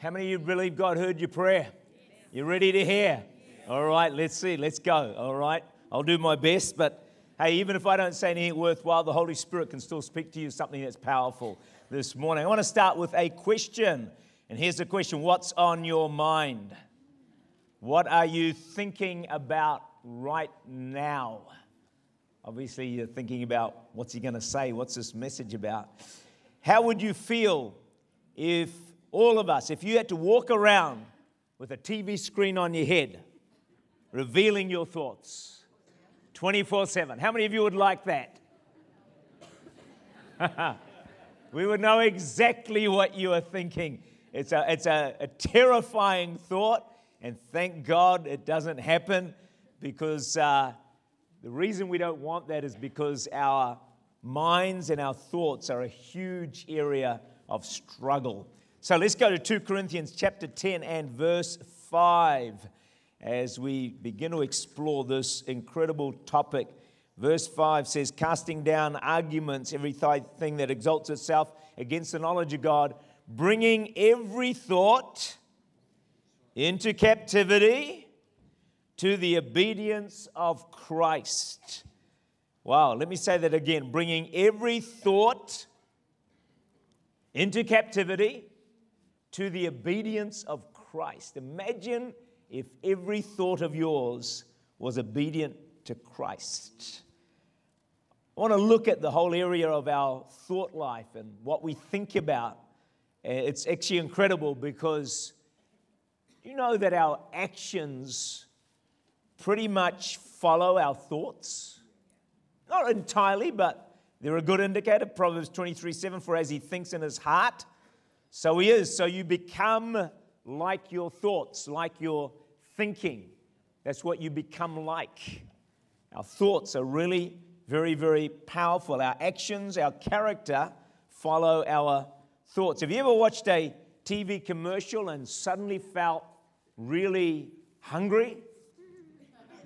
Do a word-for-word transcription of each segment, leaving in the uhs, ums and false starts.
How many of you believe God heard your prayer? Yes. You ready to hear? Yes. All right, let's see. Let's go. All right. I'll do my best, but hey, even if I don't say anything worthwhile, the Holy Spirit can still speak to you something that's powerful this morning. I want to start with a question. And here's the question. What's on your mind? What are you thinking about right now? Obviously, you're thinking about what's he going to say? What's this message about? How would you feel if all of us, if you had to walk around with a T V screen on your head, revealing your thoughts twenty-four seven? How many of you would like that? We would know exactly what you are thinking. It's a, it's a, a terrifying thought. And thank God it doesn't happen, because uh, the reason we don't want that is because our minds and our thoughts are a huge area of struggle. So let's go to Second Corinthians chapter ten and verse five as we begin to explore this incredible topic. Verse five says, casting down arguments, every thing that exalts itself against the knowledge of God, bringing every thought into captivity to the obedience of Christ. Wow, let me say that again. Bringing every thought into captivity to the obedience of Christ. Imagine if every thought of yours was obedient to Christ. I want to look at the whole area of our thought life and what we think about. It's actually incredible because you know that our actions pretty much follow our thoughts? Not entirely, but they're a good indicator. Proverbs twenty-three seven, for as he thinks in his heart, so he is. So you become like your thoughts, like your thinking. That's what you become like. Our thoughts are really very, very powerful. Our actions, our character follow our thoughts. Have you ever watched a T V commercial and suddenly felt really hungry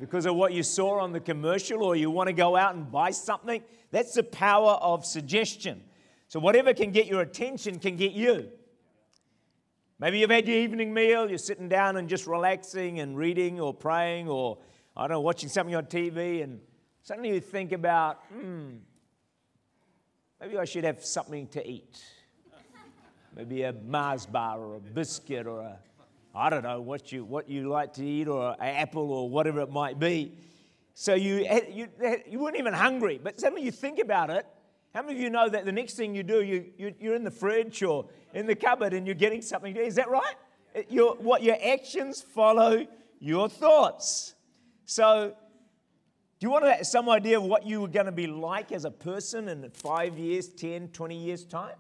because of what you saw on the commercial, or you want to go out and buy something? That's the power of suggestion. So whatever can get your attention can get you. Maybe you've had your evening meal, you're sitting down and just relaxing and reading or praying or, I don't know, watching something on T V, and suddenly you think about, hmm, maybe I should have something to eat. Maybe a Mars bar or a biscuit or a, I don't know, what you what you like to eat, or an apple or whatever it might be. So you, you you weren't even hungry, but suddenly you think about it. How many of you know that the next thing you do, you, you, you're in the fridge or in the cupboard and you're getting something to eat? Is that right? Your, what your actions follow your thoughts. So do you want to have some idea of what you were going to be like as a person in five years, ten, twenty years' time?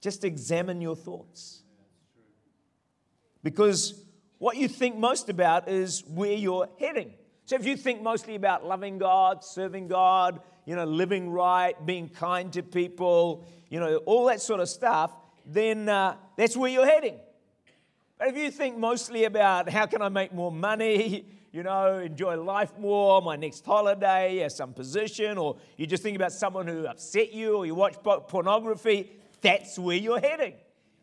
Just examine your thoughts. Because what you think most about is where you're heading. So if you think mostly about loving God, serving God, you know, living right, being kind to people, you know, all that sort of stuff, then uh, that's where you're heading. But if you think mostly about how can I make more money, you know, enjoy life more, my next holiday, or some position, or you just think about someone who upset you, or you watch pornography, that's where you're heading.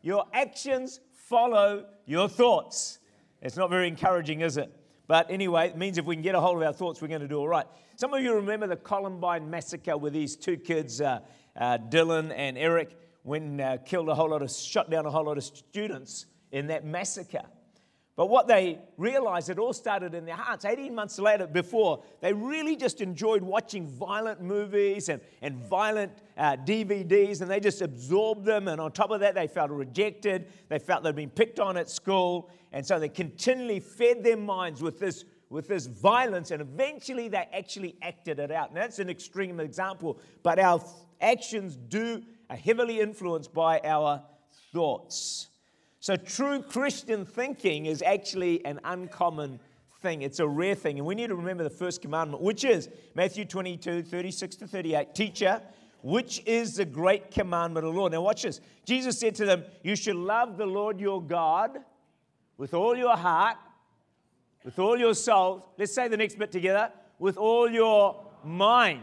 Your actions follow your thoughts. It's not very encouraging, is it? But anyway, it means if we can get a hold of our thoughts, we're going to do all right. Some of you remember the Columbine massacre with these two kids, uh, uh, Dylan and Eric, when uh, killed a whole lot of, shot down a whole lot of students in that massacre. But what they realized, it all started in their hearts. eighteen months later, before, they really just enjoyed watching violent movies and, and violent uh, D V Ds, and they just absorbed them. And on top of that, they felt rejected. They felt they'd been picked on at school. And so they continually fed their minds with this, with this violence, and eventually they actually acted it out. Now, that's an extreme example, but our actions do are heavily influenced by our thoughts. So true Christian thinking is actually an uncommon thing. It's a rare thing. And we need to remember the first commandment, which is Matthew twenty-two, thirty-six to thirty-eight. Teacher, which is the great commandment of the Lord? Now watch this. Jesus said to them, you should love the Lord your God with all your heart, with all your soul. Let's say the next bit together. With all your mind.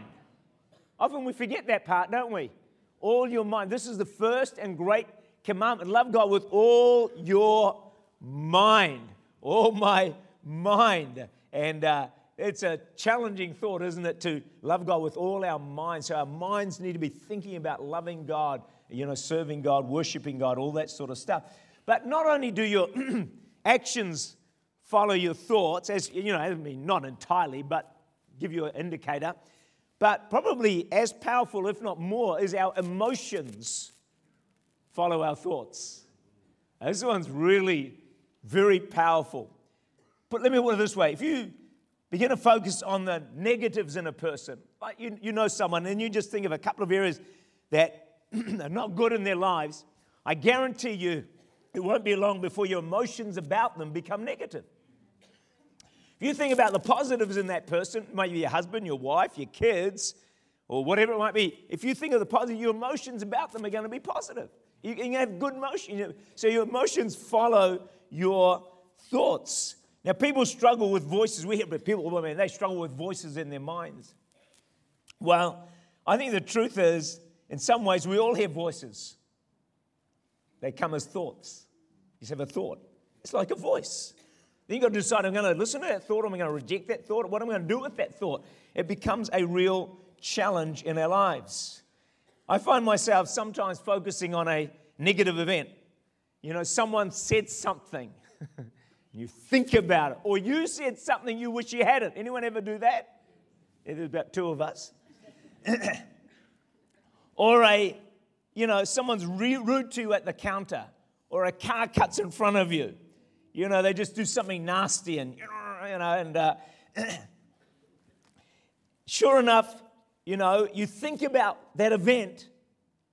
Often we forget that part, don't we? All your mind. This is the first and great commandment. Love God with all your mind. All my mind. And uh, it's a challenging thought, isn't it, to love God with all our minds. So our minds need to be thinking about loving God, you know, serving God, worshiping God, all that sort of stuff. But not only do your actions follow your thoughts, as you know, I mean, not entirely, but give you an indicator. But probably as powerful, if not more, is our emotions follow our thoughts. Now, this one's really very powerful. But let me put it this way. If you begin to focus on the negatives in a person, like you, you know someone, and you just think of a couple of areas that are not good in their lives, I guarantee you it won't be long before your emotions about them become negative. If you think about the positives in that person, maybe your husband, your wife, your kids, or whatever it might be, if you think of the positive, your emotions about them are going to be positive. You're going to have good emotion. So your emotions follow your thoughts. Now, people struggle with voices. We hear people, I mean, they struggle with voices in their minds. Well, I think the truth is, in some ways, we all hear voices. They come as thoughts. You just have a thought. It's like a voice. Then you've got to decide, I'm going to listen to that thought, I'm going to reject that thought, what am I going to do with that thought? It becomes a real challenge in our lives. I find myself sometimes focusing on a negative event. You know, someone said something. You think about it. Or you said something you wish you hadn't. Anyone ever do that? Yeah, there's about two of us. Or a, you know, someone's rude to you at the counter. Or a car cuts in front of you. You know, they just do something nasty and, you know, and uh, sure enough, you know, you think about that event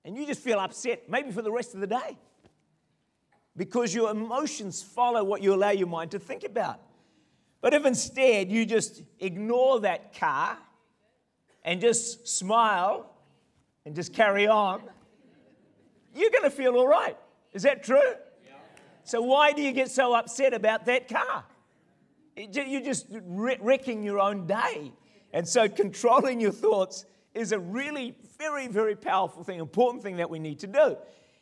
and you just feel upset, maybe for the rest of the day. Because your emotions follow what you allow your mind to think about. But if instead you just ignore that car and just smile and just carry on, you're going to feel all right. Is that true? Yeah. So why do you get so upset about that car? You're just wrecking your own day. And so controlling your thoughts is a really very, very powerful thing, important thing that we need to do.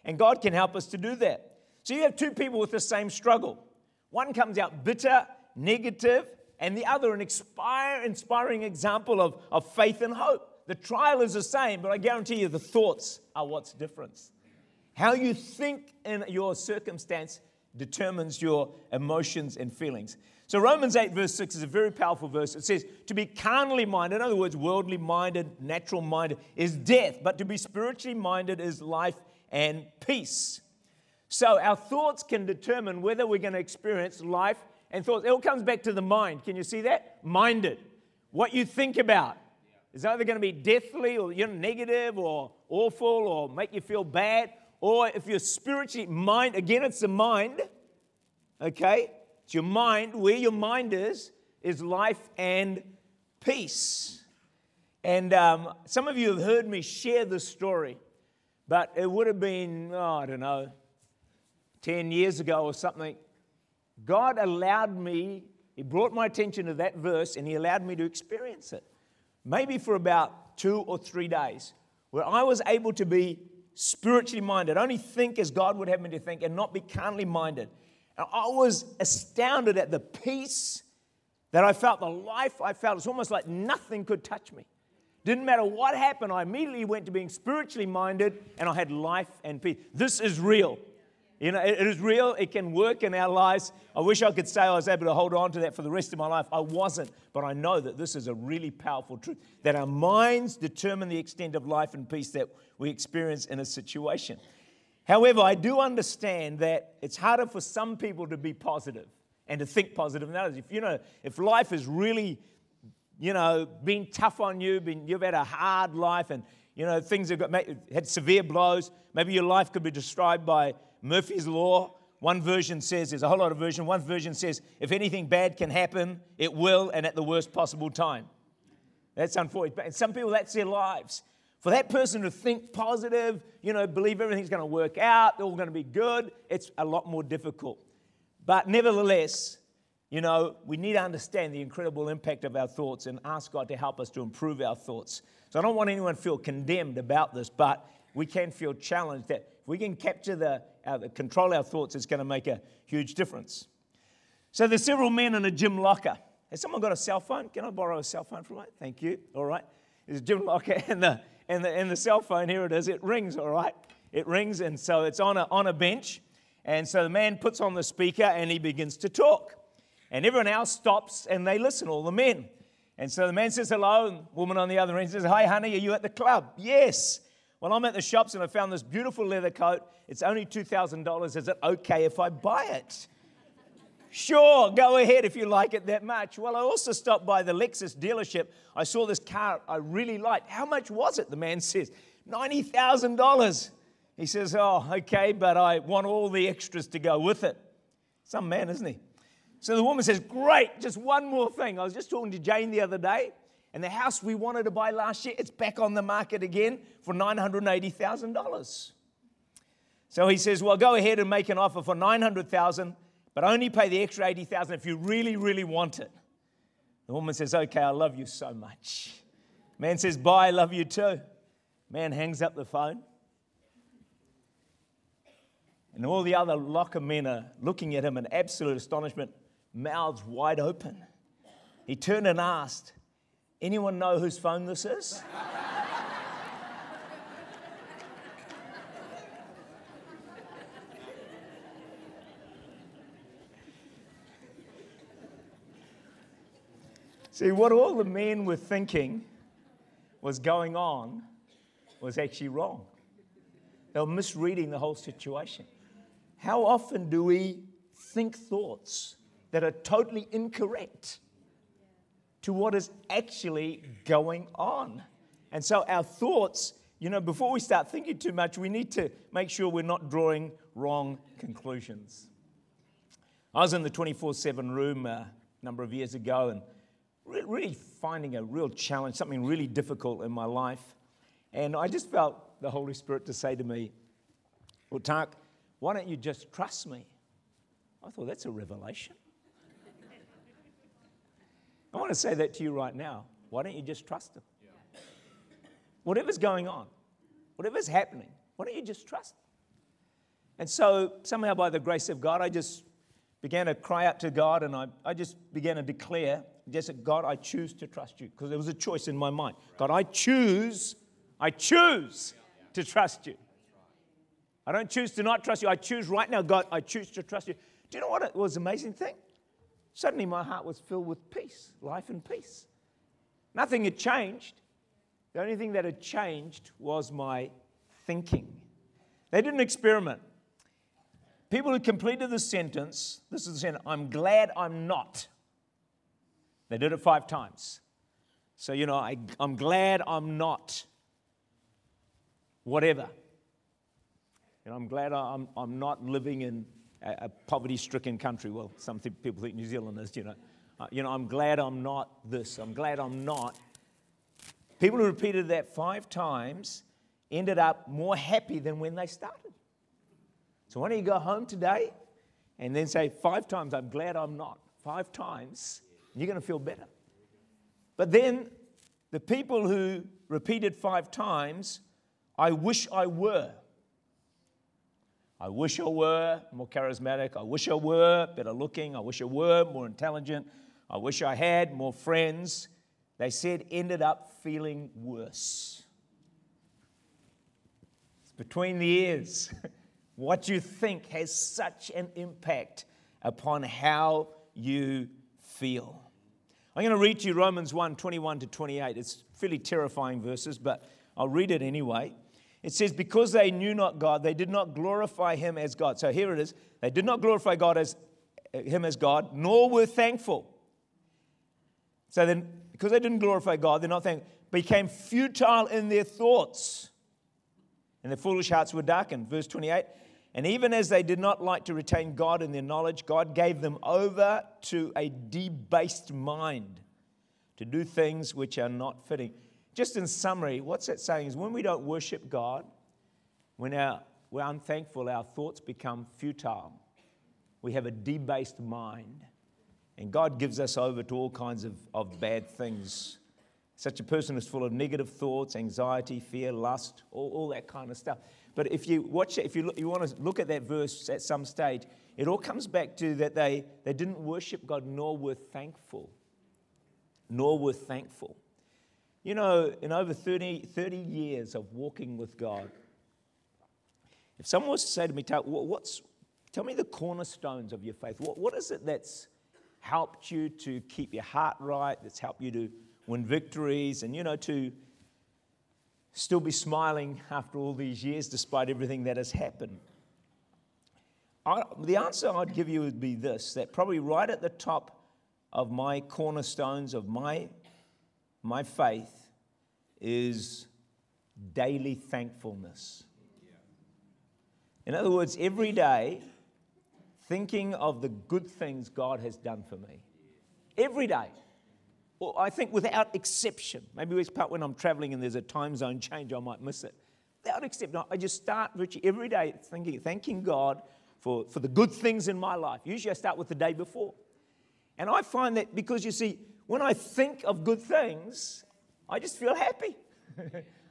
And God can help us to do that. So you have two people with the same struggle. One comes out bitter, negative, and the other an inspire, inspiring example of, of faith and hope. The trial is the same, but I guarantee you the thoughts are what's different. How you think in your circumstance determines your emotions and feelings. So Romans eight verse six is a very powerful verse. It says, to be carnally minded, in other words, worldly minded, natural minded, is death, but to be spiritually minded is life and peace. So our thoughts can determine whether we're going to experience life and thoughts. It all comes back to the mind. Can you see that? Minded. What you think about is either going to be deathly or you know, negative or awful or make you feel bad. Or if you're spiritually minded, again, it's the mind, okay? It's your mind. Where your mind is, is life and peace. And um, some of you have heard me share this story, but it would have been, oh, I don't know, ten years ago or something, God allowed me, He brought my attention to that verse and He allowed me to experience it. Maybe for about two or three days where I was able to be spiritually minded, only think as God would have me to think and not be carnally minded. And I was astounded at the peace that I felt, the life I felt. It's almost like nothing could touch me. Didn't matter what happened, I immediately went to being spiritually minded and I had life and peace. This is real. You know, it is real. It can work in our lives. I wish I could say I was able to hold on to that for the rest of my life. I wasn't, but I know that this is a really powerful truth, that our minds determine the extent of life and peace that we experience in a situation. However, I do understand that it's harder for some people to be positive and to think positive than others. If, you know, if life is really, you know, been tough on you, been, you've had a hard life and, you know, things have got had severe blows, maybe your life could be described by Murphy's Law. One version says, there's a whole lot of versions, one version says, if anything bad can happen, it will, and at the worst possible time. That's unfortunate. And some people, that's their lives. For that person to think positive, you know, believe everything's going to work out, they're all going to be good, it's a lot more difficult. But nevertheless, you know, we need to understand the incredible impact of our thoughts and ask God to help us to improve our thoughts. So I don't want anyone to feel condemned about this, but we can feel challenged that if we can capture the, uh, control our thoughts, it's going to make a huge difference. So there's several men in a gym locker. Has someone got a cell phone? Can I borrow a cell phone from it? Thank you. All right. There's a gym locker and the and the, and the cell phone. Here it is. It rings, all right. It rings, and so it's on a, on a bench. And so the man puts on the speaker and he begins to talk. And everyone else stops and they listen, all the men. And so the man says hello, and the woman on the other end says, "Hi, honey, are you at the club?" "Yes." "Well, I'm at the shops and I found this beautiful leather coat. It's only two thousand dollars. Is it okay if I buy it?" "Sure, go ahead if you like it that much." "Well, I also stopped by the Lexus dealership. I saw this car I really liked." "How much was it?" The man says. ninety thousand dollars. He says, "Oh, okay, but I want all the extras to go with it." Some man, isn't he? So the woman says, "Great, just one more thing. I was just talking to Jane the other day, and the house we wanted to buy last year, it's back on the market again for nine hundred eighty thousand dollars. So he says, "Well, go ahead and make an offer for nine hundred thousand dollars, but only pay the extra eighty thousand dollars if you really, really want it." The woman says, "Okay, I love you so much." Man says, "Bye, I love you too." Man hangs up the phone. And all the other locker men are looking at him in absolute astonishment, mouths wide open. He turned and asked, "Anyone know whose phone this is?" See, what all the men were thinking was going on was actually wrong. They were misreading the whole situation. How often do we think thoughts that are totally incorrect to what is actually going on? And so our thoughts, you know, before we start thinking too much, we need to make sure we're not drawing wrong conclusions. I was in the twenty-four seven room a number of years ago and really finding a real challenge, something really difficult in my life. And I just felt the Holy Spirit to say to me, "Well, Tark, why don't you just trust me?" I thought, that's a revelation. I want to say that to you right now. Why don't you just trust him? Yeah. Whatever's going on, whatever's happening, why don't you just trust him? And so somehow by the grace of God, I just began to cry out to God, and I, I just began to declare, just God, I choose to trust you, because there was a choice in my mind. God, I choose, I choose to trust you. I don't choose to not trust you. I choose right now, God, I choose to trust you. Do you know what it was an amazing thing? Suddenly my heart was filled with peace, life and peace. Nothing had changed. The only thing that had changed was my thinking. They did an experiment. People who completed the sentence, this is the sentence, "I'm glad I'm not." They did it five times. So, you know, I, I'm glad I'm not whatever. And I'm glad I'm, I'm not living in a, a poverty-stricken country. Well, some th- people think New Zealand is, you know. Uh, you know, I'm glad I'm not this. I'm glad I'm not. People who repeated that five times ended up more happy than when they started. So why don't you go home today and then say five times, "I'm glad I'm not." Five times, and you're going to feel better. But then the people who repeated five times, "I wish I were." I wish I were more charismatic. I wish I were better looking. I wish I were more intelligent. I wish I had more friends. They said ended up feeling worse. It's between the ears. What you think has such an impact upon how you feel. I'm going to read to you Romans one, twenty-one to twenty-eight. It's fairly terrifying verses, but I'll read it anyway. It says, "Because they knew not God, they did not glorify him as God." So here it is. They did not glorify God as uh, him as God, nor were thankful. So then, because they didn't glorify God, they're not thankful, became futile in their thoughts. And their foolish hearts were darkened. Verse twenty-eight, "And even as they did not like to retain God in their knowledge, God gave them over to a debased mind to do things which are not fitting." Just in summary, what's that saying is when we don't worship God, when our, we're unthankful, our thoughts become futile. We have a debased mind. And God gives us over to all kinds of, of bad things. Such a person is full of negative thoughts, anxiety, fear, lust, all, all that kind of stuff. But if you watch it, if you look, you want to look at that verse at some stage, it all comes back to that they, they didn't worship God, nor were thankful. Nor were thankful. You know, in over thirty, thirty years of walking with God, if someone was to say to me, tell, what's, tell me the cornerstones of your faith. What, what is it that's helped you to keep your heart right, that's helped you to win victories, and, you know, to still be smiling after all these years despite everything that has happened? I, the answer I'd give you would be this, that probably right at the top of my cornerstones of my, my faith is daily thankfulness. In other words, every day, thinking of the good things God has done for me. Every day. Or I think without exception. Maybe it's part when I'm traveling and there's a time zone change, I might miss it. Without exception, I just start virtually every day thinking, thanking God for, for the good things in my life. Usually I start with the day before. And I find that because, you see, when I think of good things, I just feel happy.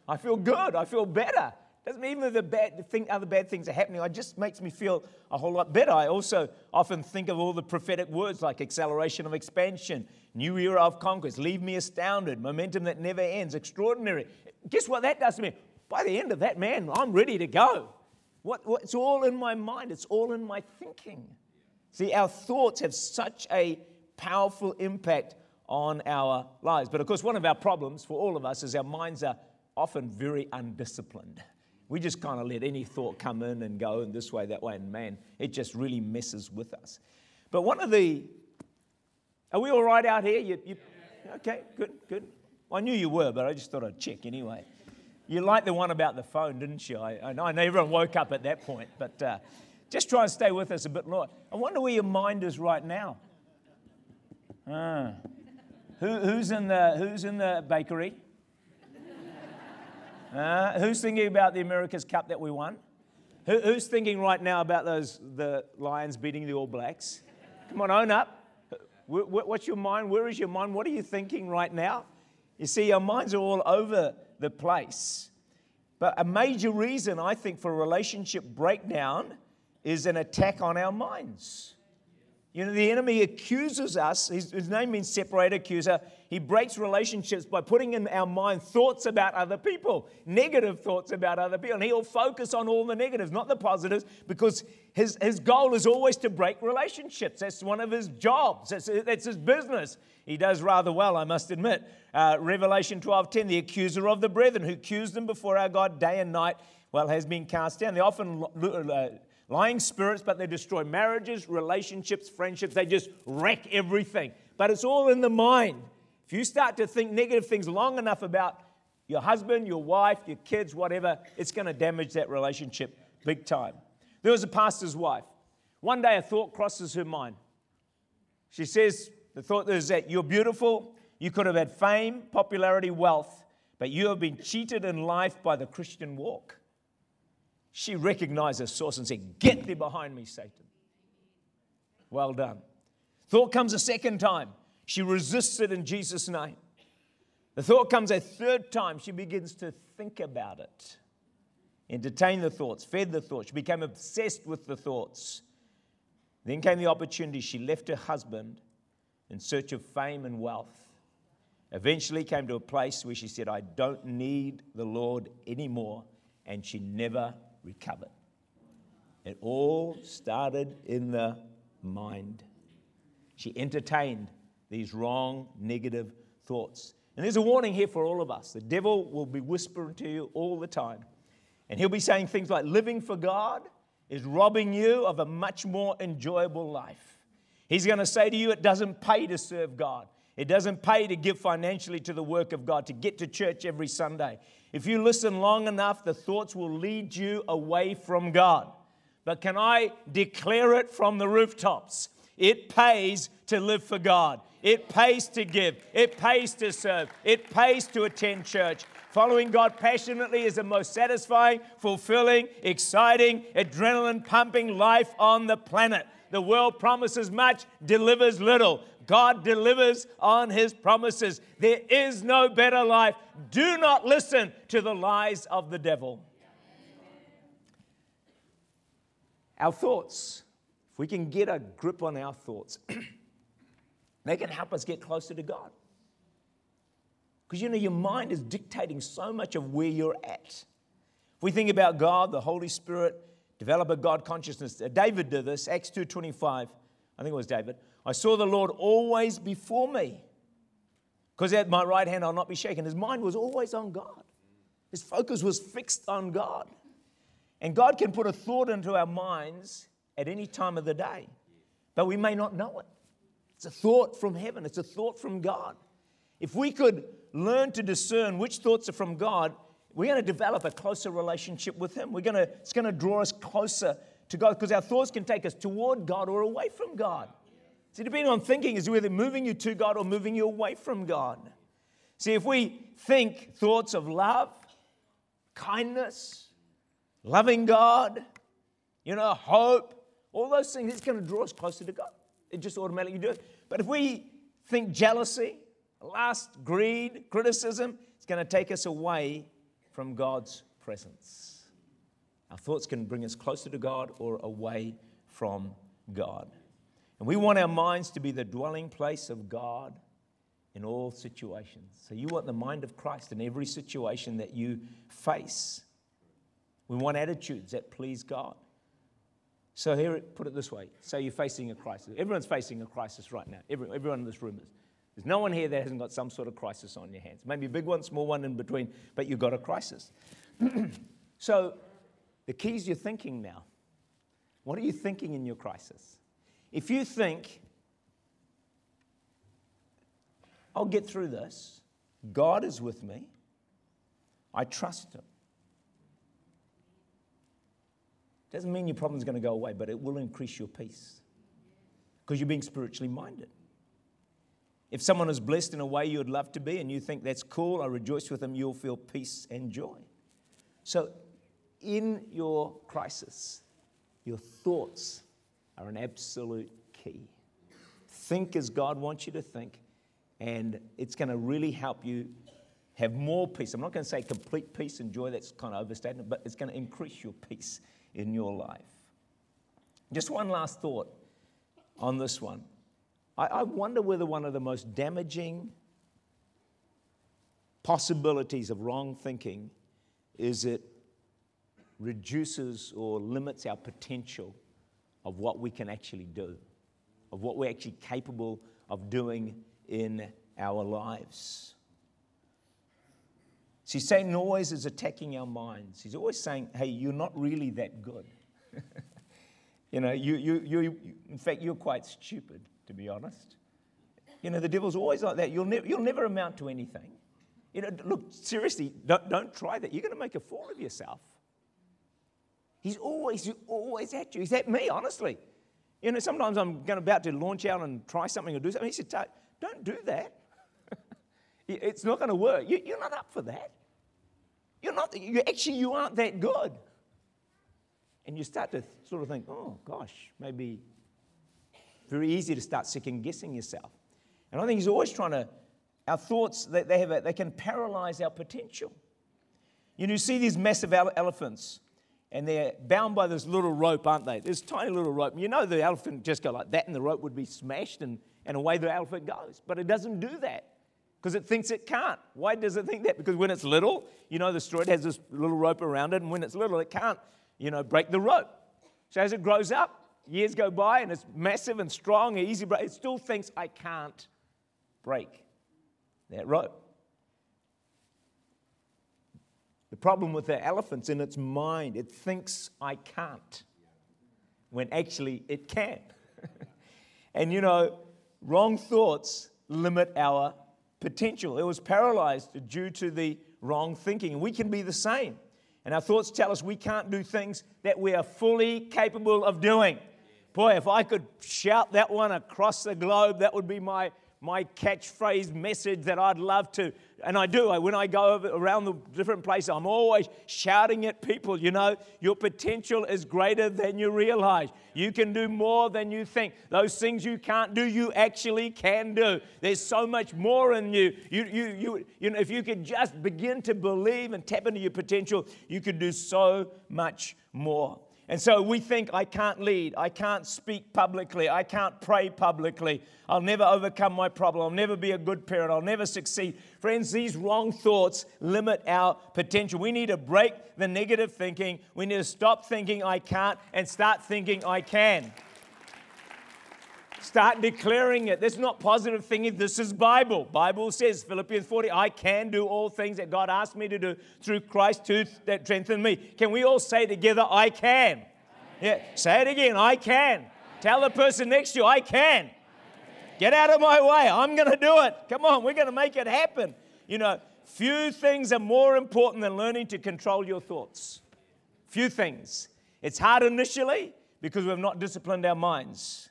I feel good. I feel better. Doesn't mean even the bad thing, other bad things are happening. It just makes me feel a whole lot better. I also often think of all the prophetic words like acceleration of expansion, new era of conquest, leave me astounded, momentum that never ends, extraordinary. Guess what that does to me? By the end of that, man, I'm ready to go. What, what, it's all in my mind. It's all in my thinking. See, our thoughts have such a powerful impact on our lives. But of course, one of our problems for all of us is our minds are often very undisciplined. We just kind of let any thought come in and go in this way, that way, and man, it just really messes with us. But one of the, are we all right out here? You, you, okay, good, good. I knew you were, but I just thought I'd check anyway. You liked the one about the phone, didn't you? I, I know everyone woke up at that point, but uh, just try and stay with us a bit more. I wonder where your mind is right now. Uh, who, who's in the Who's in the bakery? Uh, who's thinking about the America's Cup that we won? Who, who's thinking right now about those the Lions beating the All Blacks? Come on, own up. W- w- what's your mind? Where is your mind? What are you thinking right now? You see, our minds are all over the place. But a major reason, I think, for relationship breakdown is an attack on our minds. You know, the enemy accuses us. His, his name means separate accuser. He breaks relationships by putting in our mind thoughts about other people, negative thoughts about other people. And he'll focus on all the negatives, not the positives, because his, his goal is always to break relationships. That's one of his jobs. That's, that's his business. He does rather well, I must admit. Uh, Revelation twelve ten, the accuser of the brethren who accused them before our God day and night, well, has been cast down. They often... Uh, Lying spirits, but they destroy marriages, relationships, friendships. They just wreck everything. But it's all in the mind. If you start to think negative things long enough about your husband, your wife, your kids, whatever, it's going to damage that relationship big time. There was a pastor's wife. One day a thought crosses her mind. She says, the thought is that you're beautiful, you could have had fame, popularity, wealth, but you have been cheated in life by the Christian walk. She recognized her source and said, "Get thee behind me, Satan." Well done. Thought comes a second time. She resists it in Jesus' name. The thought comes a third time. She begins to think about it, entertain the thoughts, fed the thoughts. She became obsessed with the thoughts. Then came the opportunity. She left her husband in search of fame and wealth. Eventually came to a place where she said, "I don't need the Lord anymore," and she never recovered. It all started in the mind. She entertained these wrong, negative thoughts. And there's a warning here for all of us. The devil will be whispering to you all the time. And he'll be saying things like, living for God is robbing you of a much more enjoyable life. He's going to say to you, it doesn't pay to serve God. It doesn't pay to give financially to the work of God, to get to church every Sunday. If you listen long enough, the thoughts will lead you away from God. But can I declare it from the rooftops? It pays to live for God. It pays to give. It pays to serve. It pays to attend church. Following God passionately is the most satisfying, fulfilling, exciting, adrenaline-pumping life on the planet. The world promises much, delivers little. God delivers on His promises. There is no better life. Do not listen to the lies of the devil. Our thoughts, if we can get a grip on our thoughts, they can help us get closer to God. Because, you know, your mind is dictating so much of where you're at. If we think about God, the Holy Spirit, develop a God consciousness. David did this, Acts two twenty-five. I think it was David. I saw the Lord always before me, because at my right hand I'll not be shaken. His mind was always on God. His focus was fixed on God. And God can put a thought into our minds at any time of the day, but we may not know it. It's a thought from heaven. It's a thought from God. If we could learn to discern which thoughts are from God, we're going to develop a closer relationship with Him. We're going to, it's going to draw us closer to God, because our thoughts can take us toward God or away from God. See, depending on thinking is whether moving you to God or moving you away from God. See, if we think thoughts of love, kindness, loving God, you know, hope, all those things, it's going to draw us closer to God. It just automatically do it. But if we think jealousy, lust, greed, criticism, it's going to take us away from God's presence. Our thoughts can bring us closer to God or away from God. And we want our minds to be the dwelling place of God in all situations. So you want the mind of Christ in every situation that you face. We want attitudes that please God. So here, put it this way. So you're facing a crisis. Everyone's facing a crisis right now. Every, everyone in this room is. There's no one here that hasn't got some sort of crisis on your hands. Maybe a big one, small one in between, but you've got a crisis. So the key is your thinking now. What are you thinking in your crisis? If you think, I'll get through this, God is with me, I trust Him. Doesn't mean your problem's going to go away, but it will increase your peace because you're being spiritually minded. If someone is blessed in a way you'd love to be and you think that's cool, I rejoice with them, you'll feel peace and joy. So in your crisis, your thoughts are an absolute key. Think as God wants you to think, and it's going to really help you have more peace. I'm not going to say complete peace and joy, that's kind of overstatement, but it's going to increase your peace in your life. Just one last thought on this one. I, I wonder whether one of the most damaging possibilities of wrong thinking is it reduces or limits our potential of what we can actually do, of what we're actually capable of doing in our lives. See, Satan always is attacking our minds. He's always saying, hey, you're not really that good. you know, you, you, you, you, in fact, you're quite stupid, to be honest. You know, the devil's always like that. You'll, ne- you'll never amount to anything. You know, look, seriously, don't, don't try that. You're going to make a fool of yourself. He's always, he's always at you. He's at me, honestly. You know, sometimes I'm going about to launch out and try something or do something. He said, don't do that. It's not going to work. You, you're not up for that. You're not, you, actually, you aren't that good. And you start to sort of think, oh, gosh, maybe very easy to start second-guessing yourself. And I think he's always trying to, our thoughts, they, they, have a, they can paralyze our potential. You know, you see these massive ele- elephants. And they're bound by this little rope, aren't they? This tiny little rope. You know the elephant would just go like that and the rope would be smashed and, and away the elephant goes. But it doesn't do that because it thinks it can't. Why does it think that? Because when it's little, you know the story, it has this little rope around it, and when it's little, it can't, you know, break the rope. So as it grows up, years go by and it's massive and strong and easy, but it still thinks I can't break that rope. The problem with the elephant's in its mind. It thinks I can't when actually it can. And you know, wrong thoughts limit our potential. It was paralyzed due to the wrong thinking. And we can be the same. And our thoughts tell us we can't do things that we are fully capable of doing. Boy, if I could shout that one across the globe, that would be my, my catchphrase message that I'd love to, and I do, when I go over, around the different places, I'm always shouting at people, you know, your potential is greater than you realize. You can do more than you think. Those things you can't do, you actually can do. There's so much more in you. You, you, you, you know, if you could just begin to believe and tap into your potential, you could do so much more. And so we think, I can't lead, I can't speak publicly, I can't pray publicly, I'll never overcome my problem, I'll never be a good parent, I'll never succeed. Friends, these wrong thoughts limit our potential. We need to break the negative thinking. We need to stop thinking I can't and start thinking I can. Start declaring it. This is not positive thinking. This is Bible. Bible says, Philippians four, I can do all things that God asked me to do through Christ who that strengthened me. Can we all say together, I can? I yeah. Can. Say it again, I can. I can. Tell the person next to you, I can. I can. Get out of my way. I'm going to do it. Come on, we're going to make it happen. You know, few things are more important than learning to control your thoughts. Few things. It's hard initially because we've not disciplined our minds.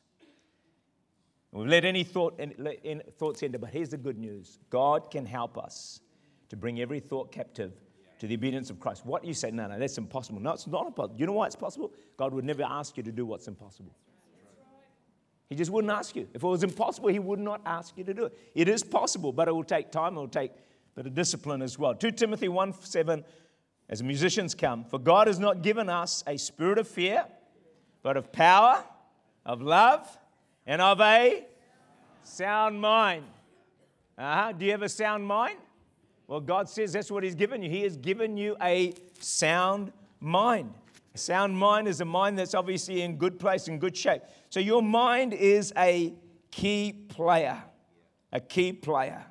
We've let any thought in, let in, thoughts enter, but here's the good news. God can help us to bring every thought captive to the obedience of Christ. What you say, no, no, that's impossible. No, it's not impossible. You know why it's possible? God would never ask you to do what's impossible. He just wouldn't ask you. If it was impossible, he would not ask you to do it. It is possible, but it will take time. It will take a bit of discipline as well. Second Timothy one seven, as musicians come, for God has not given us a spirit of fear, but of power, of love, and of a sound mind. Uh-huh. Do you have a sound mind? Well, God says that's what he's given you. He has given you a sound mind. A sound mind is a mind that's obviously in good place, in good shape. So your mind is a key player, a key player.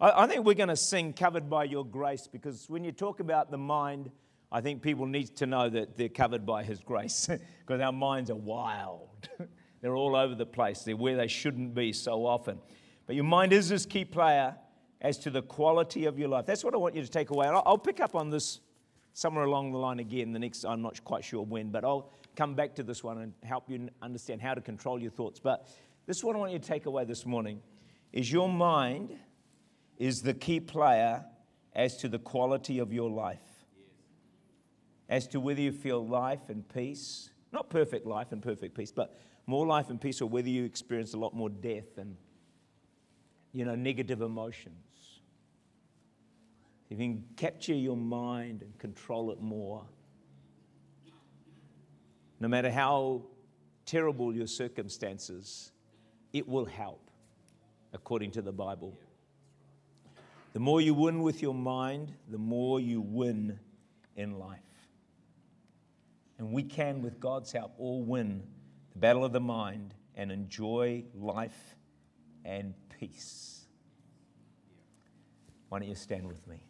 I, I think we're going to sing Covered by Your Grace, because when you talk about the mind, I think people need to know that they're covered by his grace because our minds are wild. They're all over the place. They're where they shouldn't be so often. But your mind is this key player as to the quality of your life. That's what I want you to take away. And I'll pick up on this somewhere along the line again the next, I'm not quite sure when, but I'll come back to this one and help you understand how to control your thoughts. But this is what I want you to take away this morning, is your mind is the key player as to the quality of your life, as to whether you feel life and peace, not perfect life and perfect peace, but more life and peace, or whether you experience a lot more death and, you know, negative emotions. If you can capture your mind and control it more, no matter how terrible your circumstances, it will help, according to the Bible. The more you win with your mind, the more you win in life. And we can, with God's help, all win battle of the mind and enjoy life and peace. Why don't you stand with me?